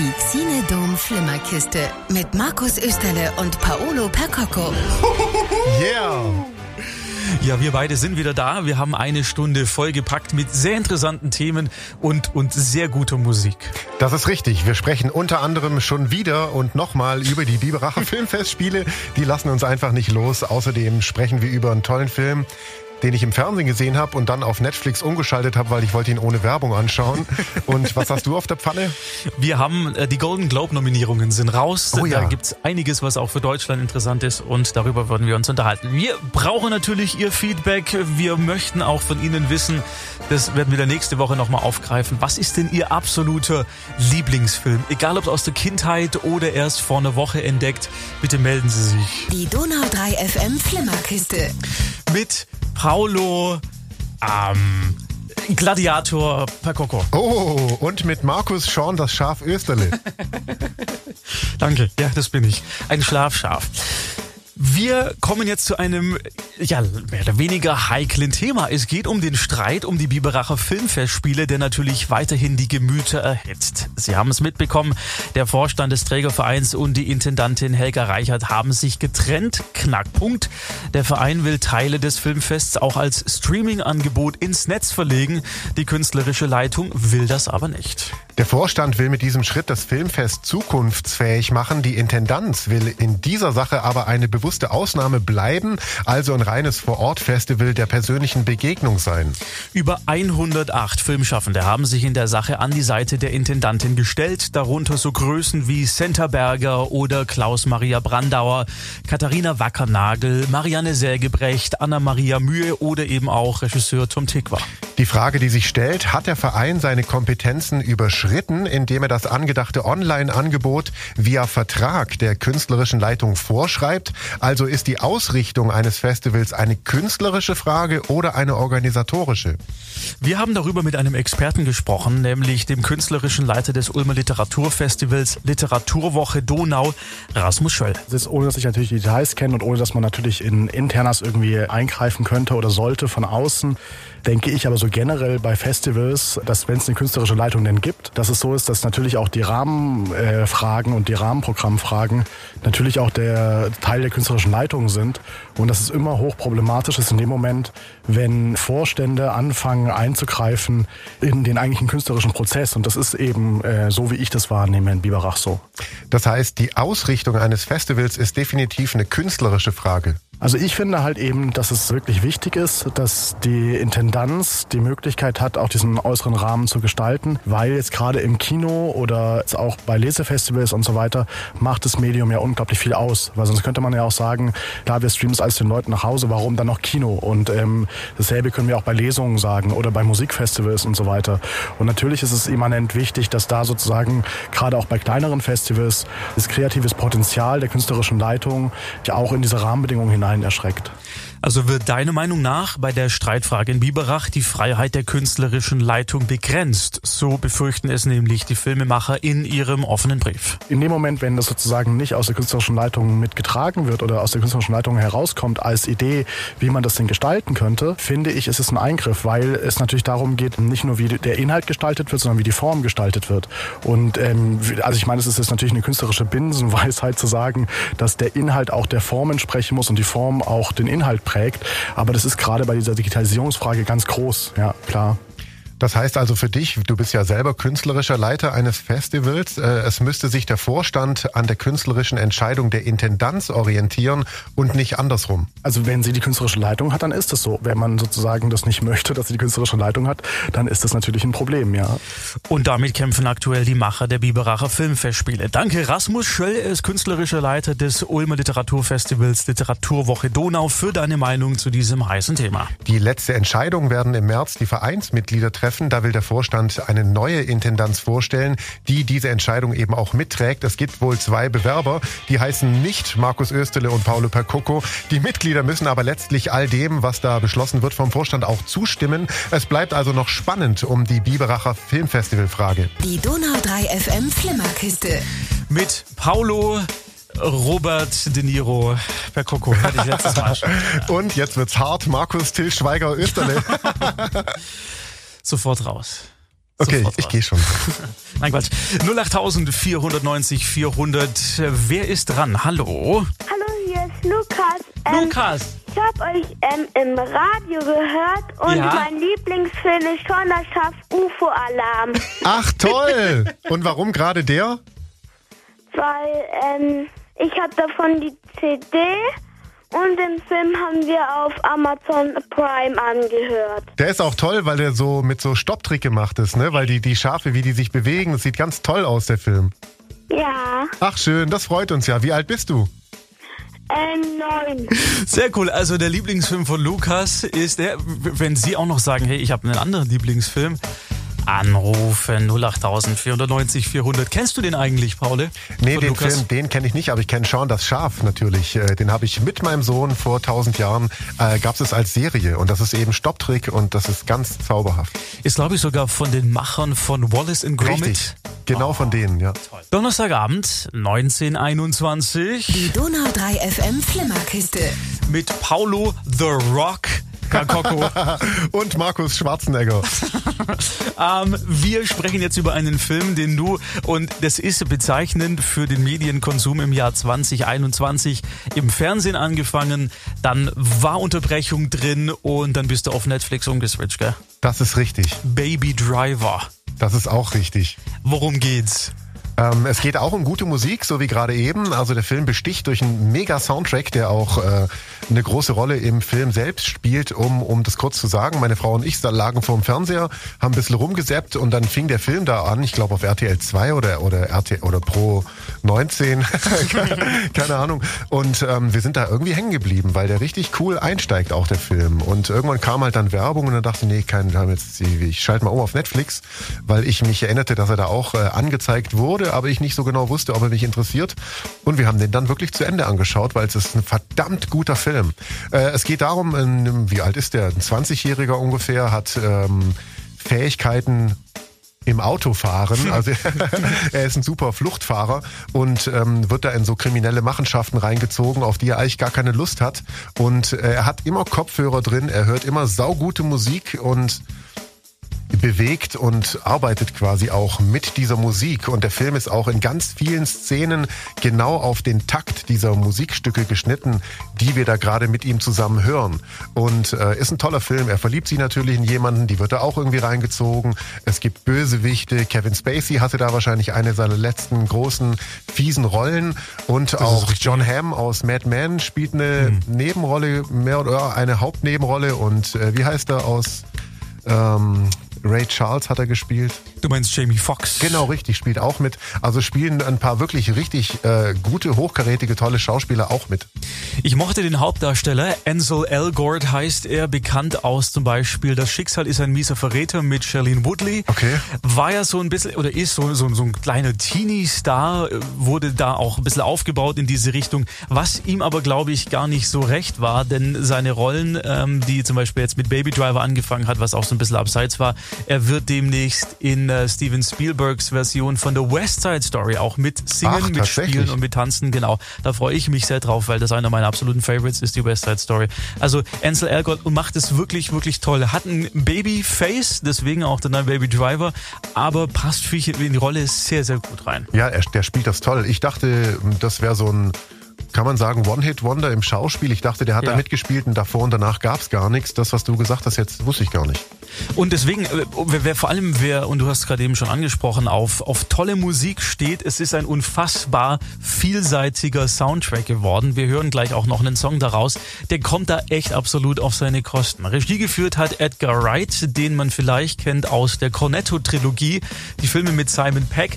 Die Xinedom Flimmerkiste mit Markus Österle und Paolo Percocco. Yeah! Ja, wir beide sind wieder da. Wir haben eine Stunde vollgepackt mit sehr interessanten Themen und sehr guter Musik. Das ist richtig. Wir sprechen unter anderem schon wieder und nochmal über die Biberacher Filmfestspiele. Die lassen uns einfach nicht los. Außerdem sprechen wir über einen tollen Film, den ich im Fernsehen gesehen habe und dann auf Netflix umgeschaltet habe, weil ich wollte ihn ohne Werbung anschauen. Und was hast du auf der Pfanne? Wir haben die Golden Globe-Nominierungen sind raus. Oh ja. Da gibt's einiges, was auch für Deutschland interessant ist, und darüber würden wir uns unterhalten. Wir brauchen natürlich Ihr Feedback. Wir möchten auch von Ihnen wissen, das werden wir nächste Woche nochmal aufgreifen. Was ist denn Ihr absoluter Lieblingsfilm? Egal, ob aus der Kindheit oder erst vor einer Woche entdeckt. Bitte melden Sie sich. Die Donau 3 FM Flimmerkiste. Mit Paolo Gladiator Percocco. Oh, und mit Markus Schorn, das Schaf Österle. Danke, ja, das bin ich. Ein Schlafschaf. Wir kommen jetzt zu einem, ja, mehr oder weniger heiklen Thema. Es geht um den Streit um die Biberacher Filmfestspiele, der natürlich weiterhin die Gemüter erhitzt. Sie haben es mitbekommen, der Vorstand des Trägervereins und die Intendantin Helga Reichert haben sich getrennt. Knackpunkt. Der Verein will Teile des Filmfests auch als Streaming-Angebot ins Netz verlegen. Die künstlerische Leitung will das aber nicht. Der Vorstand will mit diesem Schritt das Filmfest zukunftsfähig machen. Die Intendanz will in dieser Sache aber eine bewusste Ausnahme bleiben, also ein reines Vor-Ort-Festival der persönlichen Begegnung sein. Über 108 Filmschaffende haben sich in der Sache an die Seite der Intendantin gestellt, darunter so Größen wie Senta Berger oder Klaus-Maria Brandauer, Katharina Wackernagel, Marianne Sägebrecht, Anna-Maria Mühe oder eben auch Regisseur Tom Tykwer. Die Frage, die sich stellt, hat der Verein seine Kompetenzen überschritten, indem er das angedachte Online-Angebot via Vertrag der künstlerischen Leitung vorschreibt? Also ist die Ausrichtung eines Festivals eine künstlerische Frage oder eine organisatorische? Wir haben darüber mit einem Experten gesprochen, nämlich dem künstlerischen Leiter des Ulmer Literaturfestivals Literaturwoche Donau, Rasmus Schöll. Das ist, ohne dass ich natürlich die Details kenne und ohne dass man natürlich in Internas irgendwie eingreifen könnte oder sollte von außen, denke ich aber so generell bei Festivals, dass wenn es eine künstlerische Leitung denn gibt, dass es so ist, dass natürlich auch die Rahmenfragen und die Rahmenprogrammfragen natürlich auch der Teil der künstlerischen Leitung sind, und dass es immer hochproblematisch ist in dem Moment, wenn Vorstände anfangen einzugreifen in den eigentlichen künstlerischen Prozess, und das ist eben so, wie ich das wahrnehme in Biberach so. Das heißt, die Ausrichtung eines Festivals ist definitiv eine künstlerische Frage. Also ich finde halt eben, dass es wirklich wichtig ist, dass die Intendanz die Möglichkeit hat, auch diesen äußeren Rahmen zu gestalten, weil jetzt gerade im Kino oder jetzt auch bei Lesefestivals und so weiter macht das Medium ja unglaublich viel aus, weil sonst könnte man ja auch sagen, klar, wir streamen es alles den Leuten nach Hause, warum dann noch Kino? Und dasselbe können wir auch bei Lesungen sagen oder bei Musikfestivals und so weiter. Und natürlich ist es immanent wichtig, dass da sozusagen gerade auch bei kleineren Festivals das kreatives Potenzial der künstlerischen Leitung ja auch in diese Rahmenbedingungen hinein erschreckt. Also wird deiner Meinung nach bei der Streitfrage in Biberach die Freiheit der künstlerischen Leitung begrenzt? So befürchten es nämlich die Filmemacher in ihrem offenen Brief. In dem Moment, wenn das sozusagen nicht aus der künstlerischen Leitung mitgetragen wird oder aus der künstlerischen Leitung herauskommt als Idee, wie man das denn gestalten könnte, finde ich, ist es ein Eingriff, weil es natürlich darum geht, nicht nur wie der Inhalt gestaltet wird, sondern wie die Form gestaltet wird. Und also ich meine, es ist jetzt natürlich eine künstlerische Binsenweisheit zu sagen, dass der Inhalt auch der Form entsprechen muss und die Form auch den Inhalt prägt. Aber das ist gerade bei dieser Digitalisierungsfrage ganz groß. Ja, klar. Das heißt also für dich, du bist ja selber künstlerischer Leiter eines Festivals, es müsste sich der Vorstand an der künstlerischen Entscheidung der Intendanz orientieren und nicht andersrum. Also wenn sie die künstlerische Leitung hat, dann ist das so. Wenn man sozusagen das nicht möchte, dass sie die künstlerische Leitung hat, dann ist das natürlich ein Problem, ja. Und damit kämpfen aktuell die Macher der Biberacher Filmfestspiele. Danke, Rasmus Schöll, er ist künstlerischer Leiter des Ulmer Literaturfestivals Literaturwoche Donau, für deine Meinung zu diesem heißen Thema. Die letzte Entscheidung werden im März die Vereinsmitglieder treffen. Da will der Vorstand eine neue Intendanz vorstellen, die diese Entscheidung eben auch mitträgt. Es gibt wohl 2 Bewerber, die heißen nicht Markus Österle und Paolo Percocco. Die Mitglieder müssen aber letztlich all dem, was da beschlossen wird, vom Vorstand auch zustimmen. Es bleibt also noch spannend um die Biberacher Filmfestivalfrage. Die Donau 3 FM Flimmerkiste. Mit Paolo Robert De Niro Percocco, hatte ich letztes Mal schon. Und jetzt wird's hart, Markus Til Schweiger Österle. Sofort raus. Okay, ich gehe schon. Nein, Quatsch. 08000 490 400. Wer ist dran? Hallo. Hallo, hier ist Lukas. Ich habe euch im Radio gehört und mein Lieblingsfilm ist schon das Schaf UFO-Alarm. Ach toll! Und warum gerade der? Weil ich habe davon die CD und den Film haben wir auf Amazon Prime angehört. Der ist auch toll, weil der so mit so Stopptrick gemacht ist, ne? Weil die Schafe, wie die sich bewegen, das sieht ganz toll aus, der Film. Ja. Ach schön, das freut uns ja. Wie alt bist du? 9. Sehr cool. Also der Lieblingsfilm von Lukas ist der, wenn Sie auch noch sagen, hey, ich habe einen anderen Lieblingsfilm, anrufen 08490 400. Kennst du den eigentlich, Pauli? Nee, von den Lukas? Film, den kenne ich nicht, aber ich kenne Shaun das Schaf natürlich. Den habe ich mit meinem Sohn vor 1000 Jahren, gab es als Serie und das ist eben Stopptrick und das ist ganz zauberhaft. Ist, glaube ich, sogar von den Machern von Wallace & Gromit. Richtig. Genau von denen, ja. Toll. Donnerstagabend, 19:21. Die Donau 3 FM Flimmerkiste. Mit Paolo The Rock Percocco und Markus Schwarzenegger. Wir sprechen jetzt über einen Film, den du, und das ist bezeichnend für den Medienkonsum im Jahr 2021, im Fernsehen angefangen, dann war Unterbrechung drin und dann bist du auf Netflix umgeswitcht, gell? Das ist richtig. Baby Driver. Das ist auch richtig. Worum geht's? Es geht auch um gute Musik, so wie gerade eben. Also der Film besticht durch einen Mega-Soundtrack, der auch eine große Rolle im Film selbst spielt, um das kurz zu sagen. Meine Frau und ich lagen vor dem Fernseher, haben ein bisschen rumgesappt und dann fing der Film da an. Ich glaube auf RTL 2 oder Pro 19, keine Ahnung. Und wir sind da irgendwie hängen geblieben, weil der richtig cool einsteigt, auch der Film. Und irgendwann kam halt dann Werbung und dann dachte ich, nee, ich schalte mal um auf Netflix, weil ich mich erinnerte, dass er da auch angezeigt wurde, aber ich nicht so genau wusste, ob er mich interessiert. Und wir haben den dann wirklich zu Ende angeschaut, weil es ist ein verdammt guter Film. Es geht darum, wie alt ist der? Ein 20-Jähriger ungefähr, hat Fähigkeiten im Autofahren. Also er ist ein super Fluchtfahrer und wird da in so kriminelle Machenschaften reingezogen, auf die er eigentlich gar keine Lust hat. Und er hat immer Kopfhörer drin, er hört immer saugute Musik und bewegt und arbeitet quasi auch mit dieser Musik. Und der Film ist auch in ganz vielen Szenen genau auf den Takt dieser Musikstücke geschnitten, die wir da gerade mit ihm zusammen hören. Und ist ein toller Film. Er verliebt sich natürlich in jemanden, die wird da auch irgendwie reingezogen. Es gibt Bösewichte. Kevin Spacey hatte da wahrscheinlich eine seiner letzten großen, fiesen Rollen. Und das auch John Hamm aus Mad Men spielt eine Nebenrolle, mehr oder eine Hauptnebenrolle. Und wie heißt er aus... Ray Charles hat er gespielt. Du meinst Jamie Foxx? Genau, richtig, spielt auch mit. Also spielen ein paar wirklich richtig gute, hochkarätige, tolle Schauspieler auch mit. Ich mochte den Hauptdarsteller. Ansel Elgort heißt er, bekannt aus zum Beispiel Das Schicksal ist ein mieser Verräter mit Charlene Woodley. Okay. War ja so ein bisschen, oder ist so ein kleiner Teenie-Star, wurde da auch ein bisschen aufgebaut in diese Richtung, was ihm aber, glaube ich, gar nicht so recht war, denn seine Rollen, die zum Beispiel jetzt mit Baby Driver angefangen hat, was auch so ein bisschen abseits war, er wird demnächst in Steven Spielbergs Version von The West Side Story auch mit singen, mit spielen und mit tanzen. Genau, da freue ich mich sehr drauf, weil das einer meiner absoluten Favorites ist, die West Side Story. Also Ansel Elgort macht es wirklich, wirklich toll. Hat ein Baby-Face, deswegen auch der neue Baby Driver, aber passt viel in die Rolle sehr, sehr gut rein. Ja, der spielt das toll. Ich dachte, das wäre so ein, kann man sagen, One-Hit-Wonder im Schauspiel. Ich dachte, der hat da mitgespielt und davor und danach gab es gar nichts. Das, was du gesagt hast, jetzt wusste ich gar nicht. Und deswegen, wer, und du hast es gerade eben schon angesprochen, auf tolle Musik steht, es ist ein unfassbar vielseitiger Soundtrack geworden. Wir hören gleich auch noch einen Song daraus. Der kommt da echt absolut auf seine Kosten. Regie geführt hat Edgar Wright, den man vielleicht kennt aus der Cornetto-Trilogie. Die Filme mit Simon Pegg,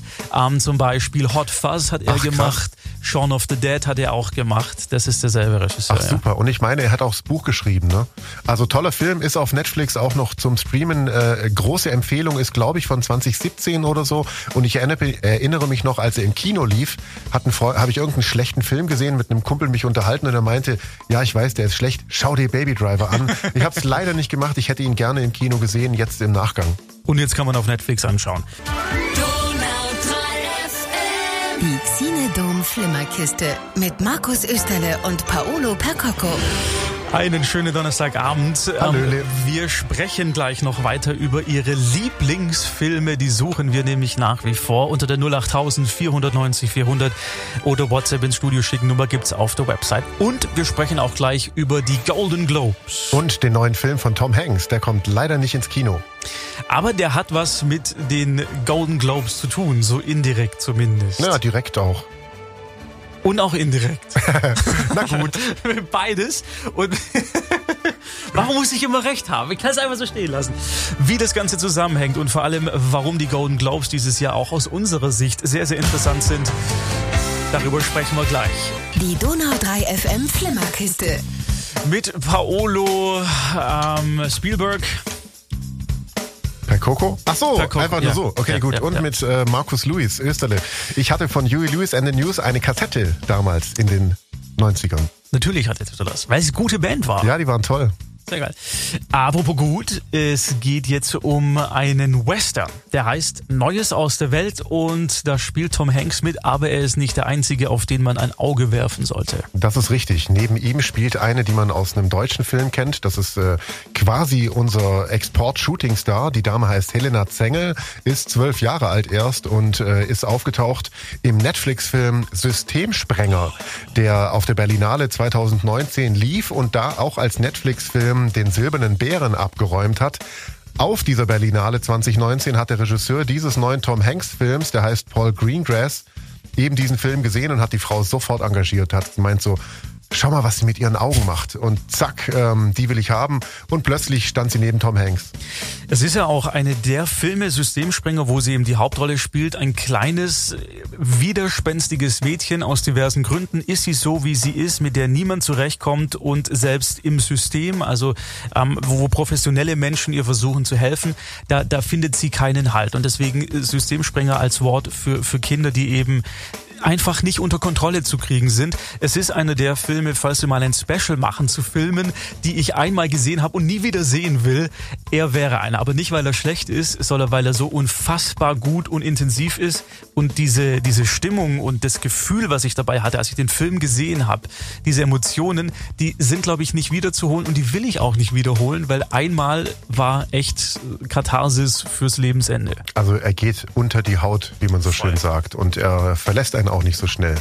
zum Beispiel Hot Fuzz hat er gemacht, Shaun of the Dead hat er auch gemacht. Das ist derselbe Regisseur. Ach super, und ich meine, er hat auch das Buch geschrieben, ne? Also toller Film, ist auf Netflix auch noch zum Streamen. Große Empfehlung ist, glaube ich, von 2017 oder so. Und ich erinnere mich noch, als er im Kino lief, habe ich irgendeinen schlechten Film gesehen, mit einem Kumpel mich unterhalten und er meinte, ja, ich weiß, der ist schlecht, schau dir Baby Driver an. Ich habe es leider nicht gemacht, ich hätte ihn gerne im Kino gesehen, jetzt im Nachgang. Und jetzt kann man auf Netflix anschauen. Die Xinedom Flimmerkiste mit Markus Österle und Paolo Percocco. Einen schönen Donnerstagabend. Hallöle. Wir sprechen gleich noch weiter über Ihre Lieblingsfilme. Die suchen wir nämlich nach wie vor unter der 08000 490 400 oder WhatsApp ins Studio schicken. Nummer gibt's auf der Website. Und wir sprechen auch gleich über die Golden Globes. Und den neuen Film von Tom Hanks. Der kommt leider nicht ins Kino. Aber der hat was mit den Golden Globes zu tun. So indirekt zumindest. Ja, direkt auch. Und auch indirekt. Na gut. Beides. Und warum muss ich immer recht haben? Ich kann es einfach so stehen lassen. Wie das Ganze zusammenhängt und vor allem, warum die Golden Globes dieses Jahr auch aus unserer Sicht sehr, sehr interessant sind, darüber sprechen wir gleich. Die Donau 3 FM Flimmerkiste. Mit Paolo Spielberg. Percocco? Ach so, Percocco, einfach nur so. Okay, ja, gut. Ja, und ja. Mit Markus Österle. Ich hatte von Huey Lewis and the News eine Kassette damals in den 90ern. Natürlich hattest du das, weil es eine gute Band war. Ja, die waren toll. Sehr geil. Apropos gut, es geht jetzt um einen Western. Der heißt Neues aus der Welt und da spielt Tom Hanks mit, aber er ist nicht der Einzige, auf den man ein Auge werfen sollte. Das ist richtig. Neben ihm spielt eine, die man aus einem deutschen Film kennt. Das ist quasi unser Export-Shooting-Star. Die Dame heißt Helena Zengel, ist 12 Jahre alt erst und ist aufgetaucht im Netflix-Film Systemsprenger, der auf der Berlinale 2019 lief und da auch als Netflix-Film den Silbernen Bären abgeräumt hat. Auf dieser Berlinale 2019 hat der Regisseur dieses neuen Tom Hanks Films, der heißt Paul Greengrass, eben diesen Film gesehen und hat die Frau sofort engagiert, hat gemeint so, schau mal, was sie mit ihren Augen macht. Und zack, die will ich haben. Und plötzlich stand sie neben Tom Hanks. Es ist ja auch eine der Filme Systemsprenger, wo sie eben die Hauptrolle spielt. Ein kleines, widerspenstiges Mädchen. Aus diversen Gründen ist sie so, wie sie ist, mit der niemand zurechtkommt und selbst im System, also wo professionelle Menschen ihr versuchen zu helfen, da findet sie keinen Halt. Und deswegen Systemsprenger als Wort für Kinder, die eben einfach nicht unter Kontrolle zu kriegen sind. Es ist einer der Filme, falls wir mal ein Special machen zu Filmen, die ich einmal gesehen habe und nie wieder sehen will. Er wäre einer. Aber nicht, weil er schlecht ist, sondern weil er so unfassbar gut und intensiv ist. Und diese Stimmung und das Gefühl, was ich dabei hatte, als ich den Film gesehen habe, diese Emotionen, die sind, glaube ich, nicht wiederzuholen und die will ich auch nicht wiederholen, weil einmal war echt Katharsis fürs Lebensende. Also er geht unter die Haut, wie man so schön sagt. Und er verlässt einen auch nicht so schnell.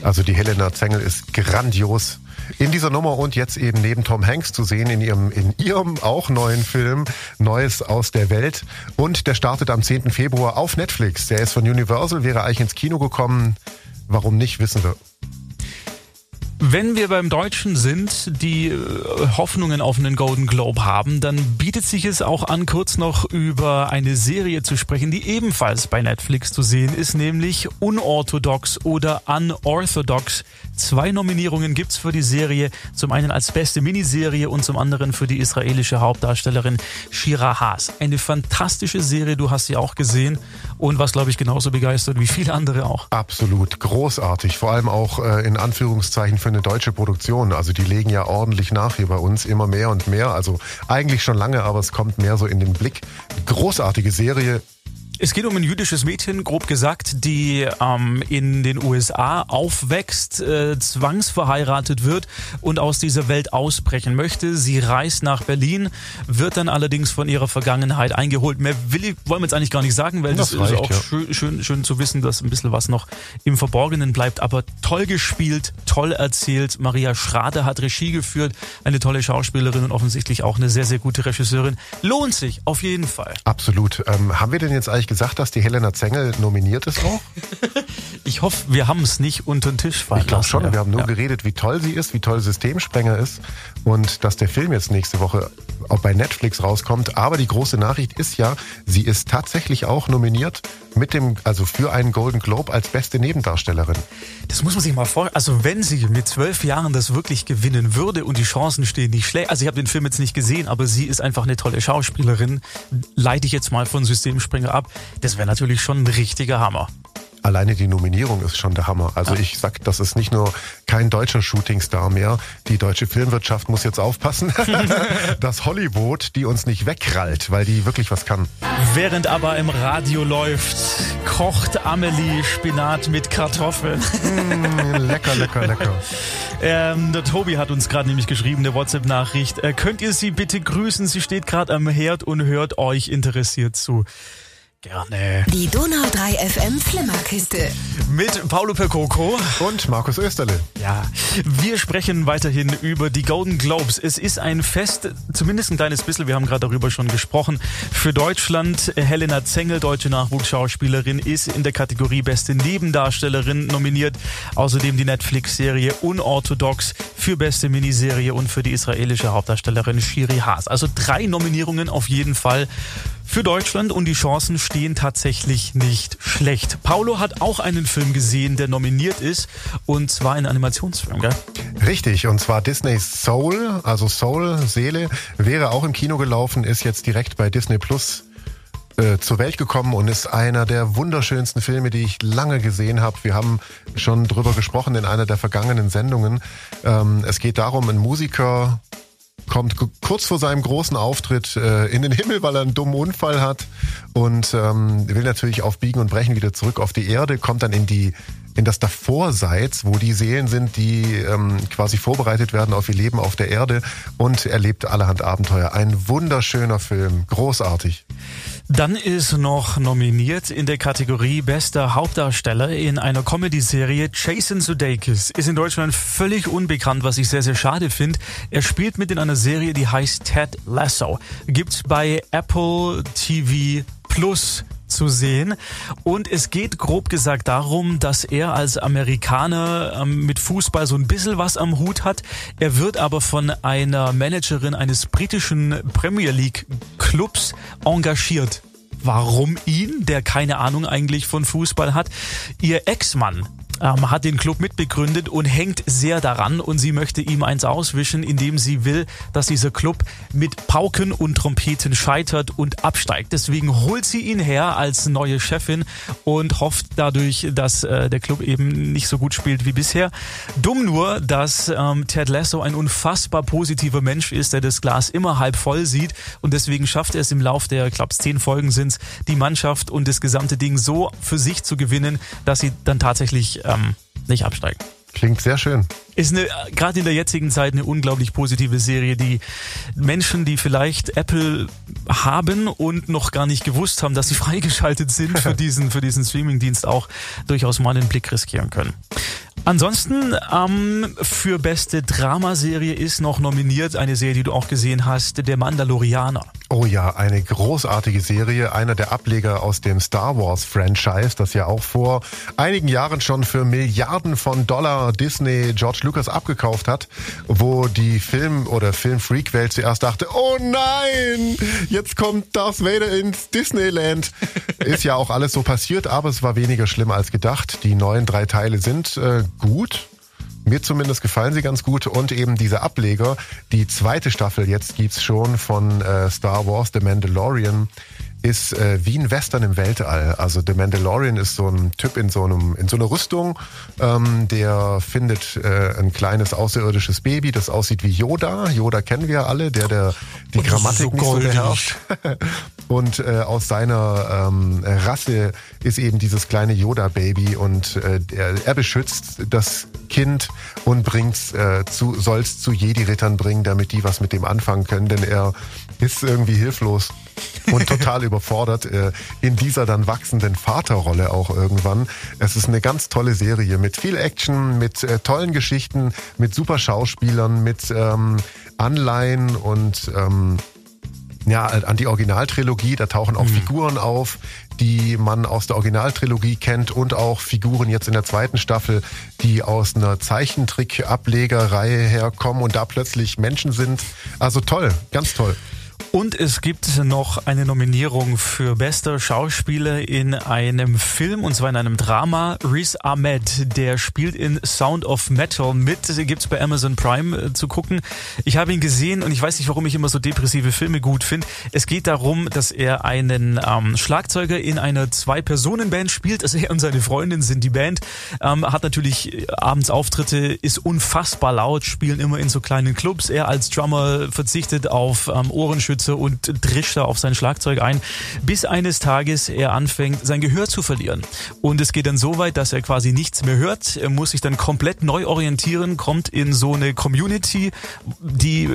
Also die Helena Zengel ist grandios in dieser Nummer und jetzt eben neben Tom Hanks zu sehen in ihrem auch neuen Film Neues aus der Welt. Und der startet am 10. Februar auf Netflix. Der ist von Universal, wäre eigentlich ins Kino gekommen. Warum nicht, wissen wir. Wenn wir beim Deutschen sind, die Hoffnungen auf einen Golden Globe haben, dann bietet sich es auch an, kurz noch über eine Serie zu sprechen, die ebenfalls bei Netflix zu sehen ist, nämlich Unorthodox oder Unorthodox. 2 Nominierungen gibt's für die Serie, zum einen als beste Miniserie und zum anderen für die israelische Hauptdarstellerin Shira Haas. Eine fantastische Serie, du hast sie auch gesehen und warst, glaube ich, genauso begeistert wie viele andere auch. Absolut, großartig, vor allem auch in Anführungszeichen für eine deutsche Produktion. Also die legen ja ordentlich nach hier bei uns, immer mehr und mehr. Also eigentlich schon lange, aber es kommt mehr so in den Blick. Großartige Serie. Es geht um ein jüdisches Mädchen, grob gesagt, die in den USA aufwächst, zwangsverheiratet wird und aus dieser Welt ausbrechen möchte. Sie reist nach Berlin, wird dann allerdings von ihrer Vergangenheit eingeholt. Mehr wollen wir jetzt eigentlich gar nicht sagen, weil das reicht, ist auch ja. Schön zu wissen, dass ein bisschen was noch im Verborgenen bleibt. Aber toll gespielt, toll erzählt. Maria Schrader hat Regie geführt, eine tolle Schauspielerin und offensichtlich auch eine sehr, sehr gute Regisseurin. Lohnt sich, auf jeden Fall. Absolut. Haben wir denn jetzt eigentlich gesagt, dass die Helena Zengel nominiert ist auch? Ich hoffe, wir haben es nicht unter den Tisch fallen lassen. Ich glaube schon, ja. Wir haben nur geredet, wie toll sie ist, wie toll Systemsprenger ist und dass der Film jetzt nächste Woche auch bei Netflix rauskommt. Aber die große Nachricht ist ja, sie ist tatsächlich auch nominiert für einen Golden Globe als beste Nebendarstellerin. Das muss man sich mal vorstellen. Also wenn sie mit 12 Jahren das wirklich gewinnen würde und die Chancen stehen nicht schlecht. Also ich habe den Film jetzt nicht gesehen, aber sie ist einfach eine tolle Schauspielerin. Leite ich jetzt mal von Systemsprenger ab. Das wäre natürlich schon ein richtiger Hammer. Alleine die Nominierung ist schon der Hammer. Also ich sag, das ist nicht nur kein deutscher Shootingstar mehr. Die deutsche Filmwirtschaft muss jetzt aufpassen, dass Hollywood die uns nicht wegrallt, weil die wirklich was kann. Während aber im Radio läuft, kocht Amelie Spinat mit Kartoffeln. Lecker, lecker, lecker. Der Tobi hat uns gerade nämlich geschrieben, eine WhatsApp-Nachricht. Könnt ihr sie bitte grüßen? Sie steht gerade am Herd und hört euch interessiert zu. Gerne. Die Donau 3 FM Flimmerkiste. Mit Paolo Percocco. Und Markus Österle. Ja. Wir sprechen weiterhin über die Golden Globes. Es ist ein Fest, zumindest ein kleines bisschen, wir haben gerade darüber schon gesprochen, für Deutschland. Helena Zengel, deutsche Nachwuchsschauspielerin, ist in der Kategorie Beste Nebendarstellerin nominiert. Außerdem die Netflix-Serie Unorthodox für Beste Miniserie und für die israelische Hauptdarstellerin Shira Haas. Also 3 Nominierungen auf jeden Fall für Deutschland und die Chancen stehen tatsächlich nicht schlecht. Paolo hat auch einen Film gesehen, der nominiert ist, und zwar einen Animationsfilm, gell? Richtig, und zwar Disneys Soul, also Soul, Seele, wäre auch im Kino gelaufen, ist jetzt direkt bei Disney Plus zur Welt gekommen und ist einer der wunderschönsten Filme, die ich lange gesehen habe. Wir haben schon drüber gesprochen in einer der vergangenen Sendungen. Es geht darum, ein Musiker kommt kurz vor seinem großen Auftritt in den Himmel, weil er einen dummen Unfall hat und will natürlich auf Biegen und Brechen wieder zurück auf die Erde, kommt dann in das Davorseits, wo die Seelen sind, die quasi vorbereitet werden auf ihr Leben auf der Erde, und erlebt allerhand Abenteuer. Ein wunderschöner Film, großartig. Dann ist noch nominiert in der Kategorie Bester Hauptdarsteller in einer Comedy-Serie Jason Sudeikis. Ist in Deutschland völlig unbekannt, was ich sehr, sehr schade finde. Er spielt mit in einer Serie, die heißt Ted Lasso. Gibt's bei Apple TV Plus zu sehen. Und es geht grob gesagt darum, dass er als Amerikaner mit Fußball so ein bisschen was am Hut hat. Er wird aber von einer Managerin eines britischen Premier League Clubs engagiert. Warum ihn, der keine Ahnung eigentlich von Fußball hat? Ihr Ex-Mann hat den Club mitbegründet und hängt sehr daran, und sie möchte ihm eins auswischen, indem sie will, dass dieser Club mit Pauken und Trompeten scheitert und absteigt. Deswegen holt sie ihn her als neue Chefin und hofft dadurch, dass der Club eben nicht so gut spielt wie bisher. Dumm nur, dass Ted Lasso ein unfassbar positiver Mensch ist, der das Glas immer halb voll sieht, und deswegen schafft er es im Lauf der, ich glaube, 10 Folgen sind's, die Mannschaft und das gesamte Ding so für sich zu gewinnen, dass sie dann tatsächlich nicht absteigen. Klingt sehr schön. Ist gerade in der jetzigen Zeit eine unglaublich positive Serie, die Menschen, die vielleicht Apple haben und noch gar nicht gewusst haben, dass sie freigeschaltet sind für diesen Streamingdienst, auch durchaus mal einen Blick riskieren können. Ansonsten für beste Dramaserie ist noch nominiert eine Serie, die du auch gesehen hast, Der Mandalorianer. Oh ja, eine großartige Serie, einer der Ableger aus dem Star Wars Franchise, das ja auch vor einigen Jahren schon für Milliarden von Dollar Disney George Lucas abgekauft hat, wo die Filmfreak-Welt zuerst dachte, oh nein, jetzt kommt Darth Vader ins Disneyland. Ist ja auch alles so passiert, aber es war weniger schlimm als gedacht. Die neuen 3 Teile sind gut. Mir zumindest gefallen sie ganz gut, und eben diese Ableger, die 2. Staffel jetzt gibt's schon von Star Wars, The Mandalorian, ist wie ein Western im Weltall. Also The Mandalorian ist so ein Typ in so einer Rüstung, der findet ein kleines außerirdisches Baby, das aussieht wie Yoda. Yoda kennen wir alle, der die Grammatik nicht so beherrscht. Und aus seiner Rasse ist eben dieses kleine Yoda-Baby, und er beschützt das Kind und soll's zu Jedi-Rittern bringen, damit die was mit dem anfangen können, denn er ist irgendwie hilflos und total überfordert in dieser dann wachsenden Vaterrolle auch irgendwann. Es ist eine ganz tolle Serie mit viel Action, mit tollen Geschichten, mit super Schauspielern, mit Anleihen und ja, an die Originaltrilogie. Da tauchen auch Figuren auf, die man aus der Originaltrilogie kennt, und auch Figuren jetzt in der 2. Staffel, die aus einer Zeichentrick-Ablegerreihe herkommen und da plötzlich Menschen sind. Also toll, ganz toll. Und es gibt noch eine Nominierung für bester Schauspieler in einem Film, und zwar in einem Drama. Riz Ahmed, der spielt in Sound of Metal mit. Gibt's bei Amazon Prime zu gucken. Ich habe ihn gesehen und ich weiß nicht, warum ich immer so depressive Filme gut finde. Es geht darum, dass er einen Schlagzeuger in einer 2-Personen-Band spielt. Also er und seine Freundin sind die Band. Hat natürlich abends Auftritte, ist unfassbar laut, spielen immer in so kleinen Clubs. Er als Drummer verzichtet auf Ohrenschützer Liegestütze und drischt da auf sein Schlagzeug ein, bis eines Tages er anfängt, sein Gehör zu verlieren. Und es geht dann so weit, dass er quasi nichts mehr hört. Er muss sich dann komplett neu orientieren, kommt in so eine Community, die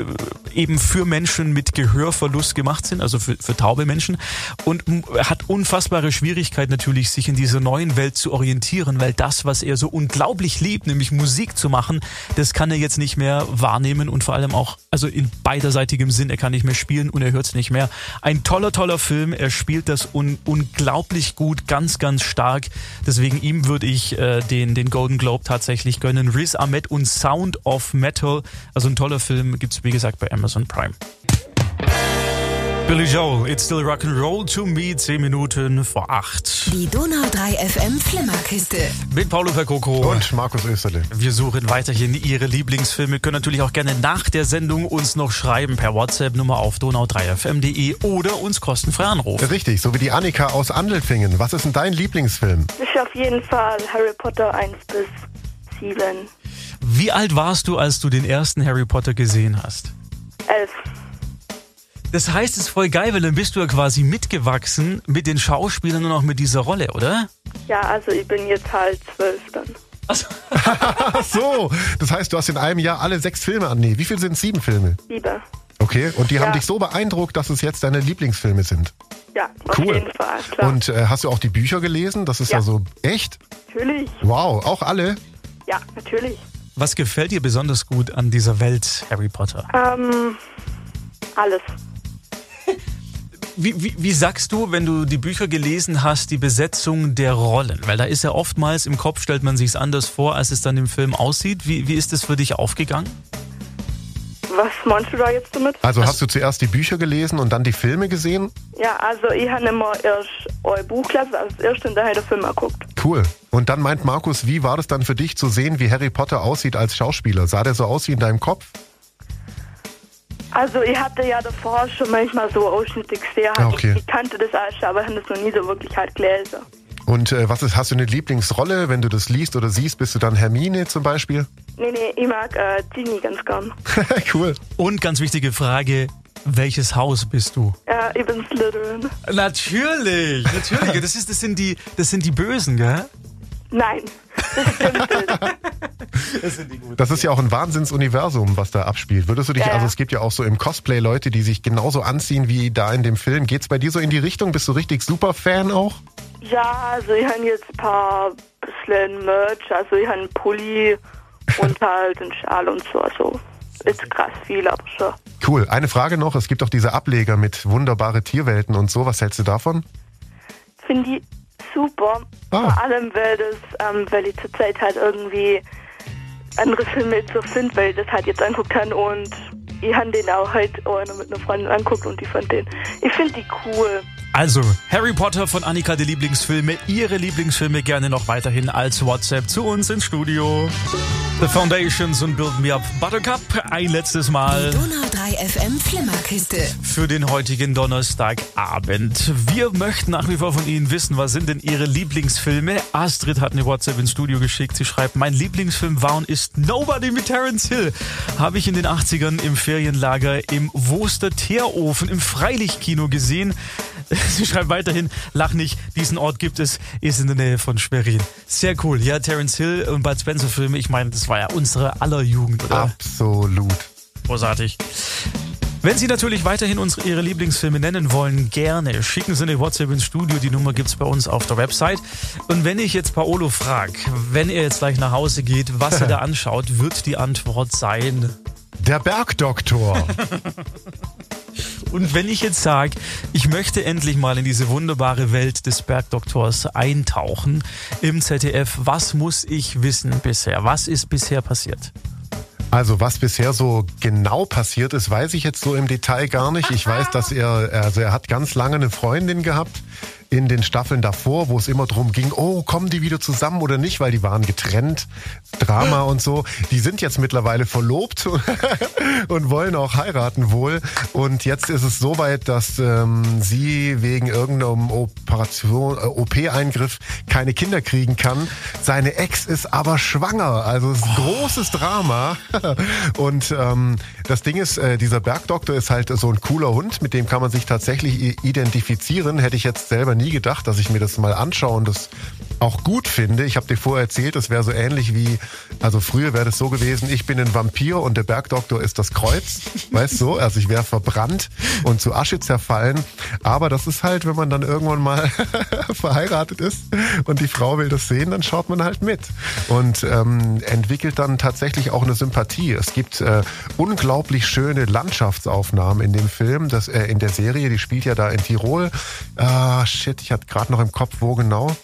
eben für Menschen mit Gehörverlust gemacht sind, also für taube Menschen, und hat unfassbare Schwierigkeit natürlich, sich in dieser neuen Welt zu orientieren, weil das, was er so unglaublich liebt, nämlich Musik zu machen, das kann er jetzt nicht mehr wahrnehmen und vor allem auch, also in beiderseitigem Sinn, er kann nicht mehr spielen und er hört es nicht mehr. Ein toller Film, er spielt das unglaublich gut, ganz stark, deswegen ihm würde ich den Golden Globe tatsächlich gönnen. Riz Ahmed und Sound of Metal, also ein toller Film, gibt's wie gesagt bei Amazon Prime. Billy Joel, It's Still Rock'n'Roll to Me, 10 Minuten vor 8. Die Donau 3 FM Flimmerkiste. Mit Paolo Percocco. Und Markus Österle. Wir suchen weiterhin Ihre Lieblingsfilme. Können natürlich auch gerne nach der Sendung uns noch schreiben per WhatsApp-Nummer auf donau3fm.de oder uns kostenfrei anrufen. Richtig, so wie die Annika aus Andelfingen. Was ist denn dein Lieblingsffilm? Ich auf jeden Fall Harry Potter 1-7. Wie alt warst du, als du den ersten Harry Potter gesehen hast? 11. Das heißt, es ist voll geil, weil dann bist du ja quasi mitgewachsen mit den Schauspielern und auch mit dieser Rolle, oder? Ja, also ich bin jetzt halt 12 dann. Also. So, das heißt, du hast in einem Jahr alle 6 Filme an. Nee, wie viel sind es? 7 Filme? 7. Okay, und die haben dich so beeindruckt, dass es jetzt deine Lieblingsfilme sind? Ja, auf jeden Fall, klar. Und hast du auch die Bücher gelesen? Das ist ja so echt? Natürlich. Wow, auch alle? Ja, natürlich. Was gefällt dir besonders gut an dieser Welt, Harry Potter? Alles. Wie sagst du, wenn du die Bücher gelesen hast, die Besetzung der Rollen? Weil da ist ja oftmals im Kopf, stellt man sich's anders vor, als es dann im Film aussieht. Wie ist das für dich aufgegangen? Was meinst du da jetzt damit? Also hast du zuerst die Bücher gelesen und dann die Filme gesehen? Ja, also ich habe immer erst ein Buch gelesen, als erstes und dann habe ich den Film geguckt. Cool. Und dann meint Markus, wie war das dann für dich zu sehen, wie Harry Potter aussieht als Schauspieler? Sah der so aus wie in deinem Kopf? Also ich hatte ja davor schon manchmal so Ausschnitte gesehen, ich kannte das alles, aber ich habe das noch nie so wirklich halt gelesen. Und hast du eine Lieblingsrolle, wenn du das liest oder siehst, bist du dann Hermine zum Beispiel? Nee, ich mag Ginny ganz gern. Cool. Und ganz wichtige Frage, welches Haus bist du? Ja, ich bin Slytherin. Natürlich, das sind die Bösen, gell? Nein, das stimmt nicht. Das ist ja auch ein Wahnsinnsuniversum, was da abspielt. Würdest du dich, also es gibt ja auch so im Cosplay Leute, die sich genauso anziehen wie da in dem Film. Geht's bei dir so in die Richtung? Bist du richtig Superfan auch? Ja, also ich habe jetzt ein paar bisschen Merch, also ich habe einen Pulli und halt einen Schal und so, also ist krass viel, aber schon. Cool, eine Frage noch, es gibt auch diese Ableger mit wunderbare Tierwelten und so, was hältst du davon? Finde ich super, vor allem weil ich zurzeit halt irgendwie andere Filme jetzt so sind, weil ich das halt jetzt anguckt habe und ich habe den auch heute mit einer Freundin anguckt und ich finde die cool. Also, Harry Potter von Annika, die Lieblingsfilme, Ihre Lieblingsfilme gerne noch weiterhin als WhatsApp zu uns ins Studio. The Foundations und Build Me Up Buttercup, ein letztes Mal. Die Donau 3 FM Flimmerkiste. Für den heutigen Donnerstagabend. Wir möchten nach wie vor von Ihnen wissen, was sind denn Ihre Lieblingsfilme? Astrid hat eine WhatsApp ins Studio geschickt. Sie schreibt, mein Lieblingsfilm war und ist Nobody mit Terence Hill. Habe ich in den 80ern im Ferienlager im Woster Teerofen im Freilichtkino gesehen. Sie schreibt weiterhin, lach nicht, diesen Ort gibt es, ist in der Nähe von Schwerin. Sehr cool. Ja, Terence Hill und Bud Spencer Filme, ich meine, das war ja unsere aller Jugend, oder? Absolut. Großartig. Wenn Sie natürlich weiterhin Ihre Lieblingsfilme nennen wollen, gerne schicken Sie eine WhatsApp ins Studio. Die Nummer gibt's bei uns auf der Website. Und wenn ich jetzt Paolo frage, wenn er jetzt gleich nach Hause geht, was er da anschaut, wird die Antwort sein: Der Bergdoktor. Und wenn ich jetzt sage, ich möchte endlich mal in diese wunderbare Welt des Bergdoktors eintauchen im ZDF, was muss ich wissen bisher? Was ist bisher passiert? Also was bisher so genau passiert ist, weiß ich jetzt so im Detail gar nicht. Ich weiß, dass er hat ganz lange eine Freundin gehabt in den Staffeln davor, wo es immer darum ging, kommen die wieder zusammen oder nicht, weil die waren getrennt, Drama und so. Die sind jetzt mittlerweile verlobt und wollen auch heiraten wohl. Und jetzt ist es soweit, dass sie wegen irgendeinem OP-Eingriff keine Kinder kriegen kann. Seine Ex ist aber schwanger, also es ist großes Drama. Und Das Ding ist, dieser Bergdoktor ist halt so ein cooler Hund, mit dem kann man sich tatsächlich identifizieren. Hätte ich jetzt selber nie gedacht, dass ich mir das mal anschaue und das auch gut finde. Ich habe dir vorher erzählt, das wäre so ähnlich wie, also früher wäre das so gewesen, ich bin ein Vampir und der Bergdoktor ist das Kreuz, weißt du? Also ich wäre verbrannt und zu Asche zerfallen. Aber das ist halt, wenn man dann irgendwann mal verheiratet ist und die Frau will das sehen, dann schaut man halt mit und entwickelt dann tatsächlich auch eine Sympathie. Es gibt unglaublich schöne Landschaftsaufnahmen in dem Film, in der Serie, die spielt ja da in Tirol. Ich hatte gerade noch im Kopf, wo genau.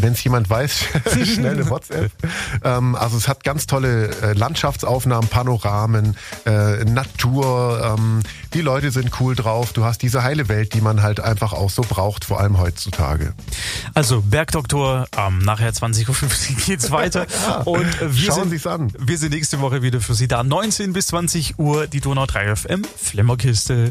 Wenn es jemand weiß, schnell eine WhatsApp. Also es hat ganz tolle Landschaftsaufnahmen, Panoramen, Natur. Die Leute sind cool drauf. Du hast diese heile Welt, die man halt einfach auch so braucht, vor allem heutzutage. Also Bergdoktor, nachher 20.50 Uhr geht's weiter. Ja, und schauen Sie es an. Wir sind nächste Woche wieder für Sie da. 19 bis 20 Uhr, die Donau 3 FM Flimmerkiste.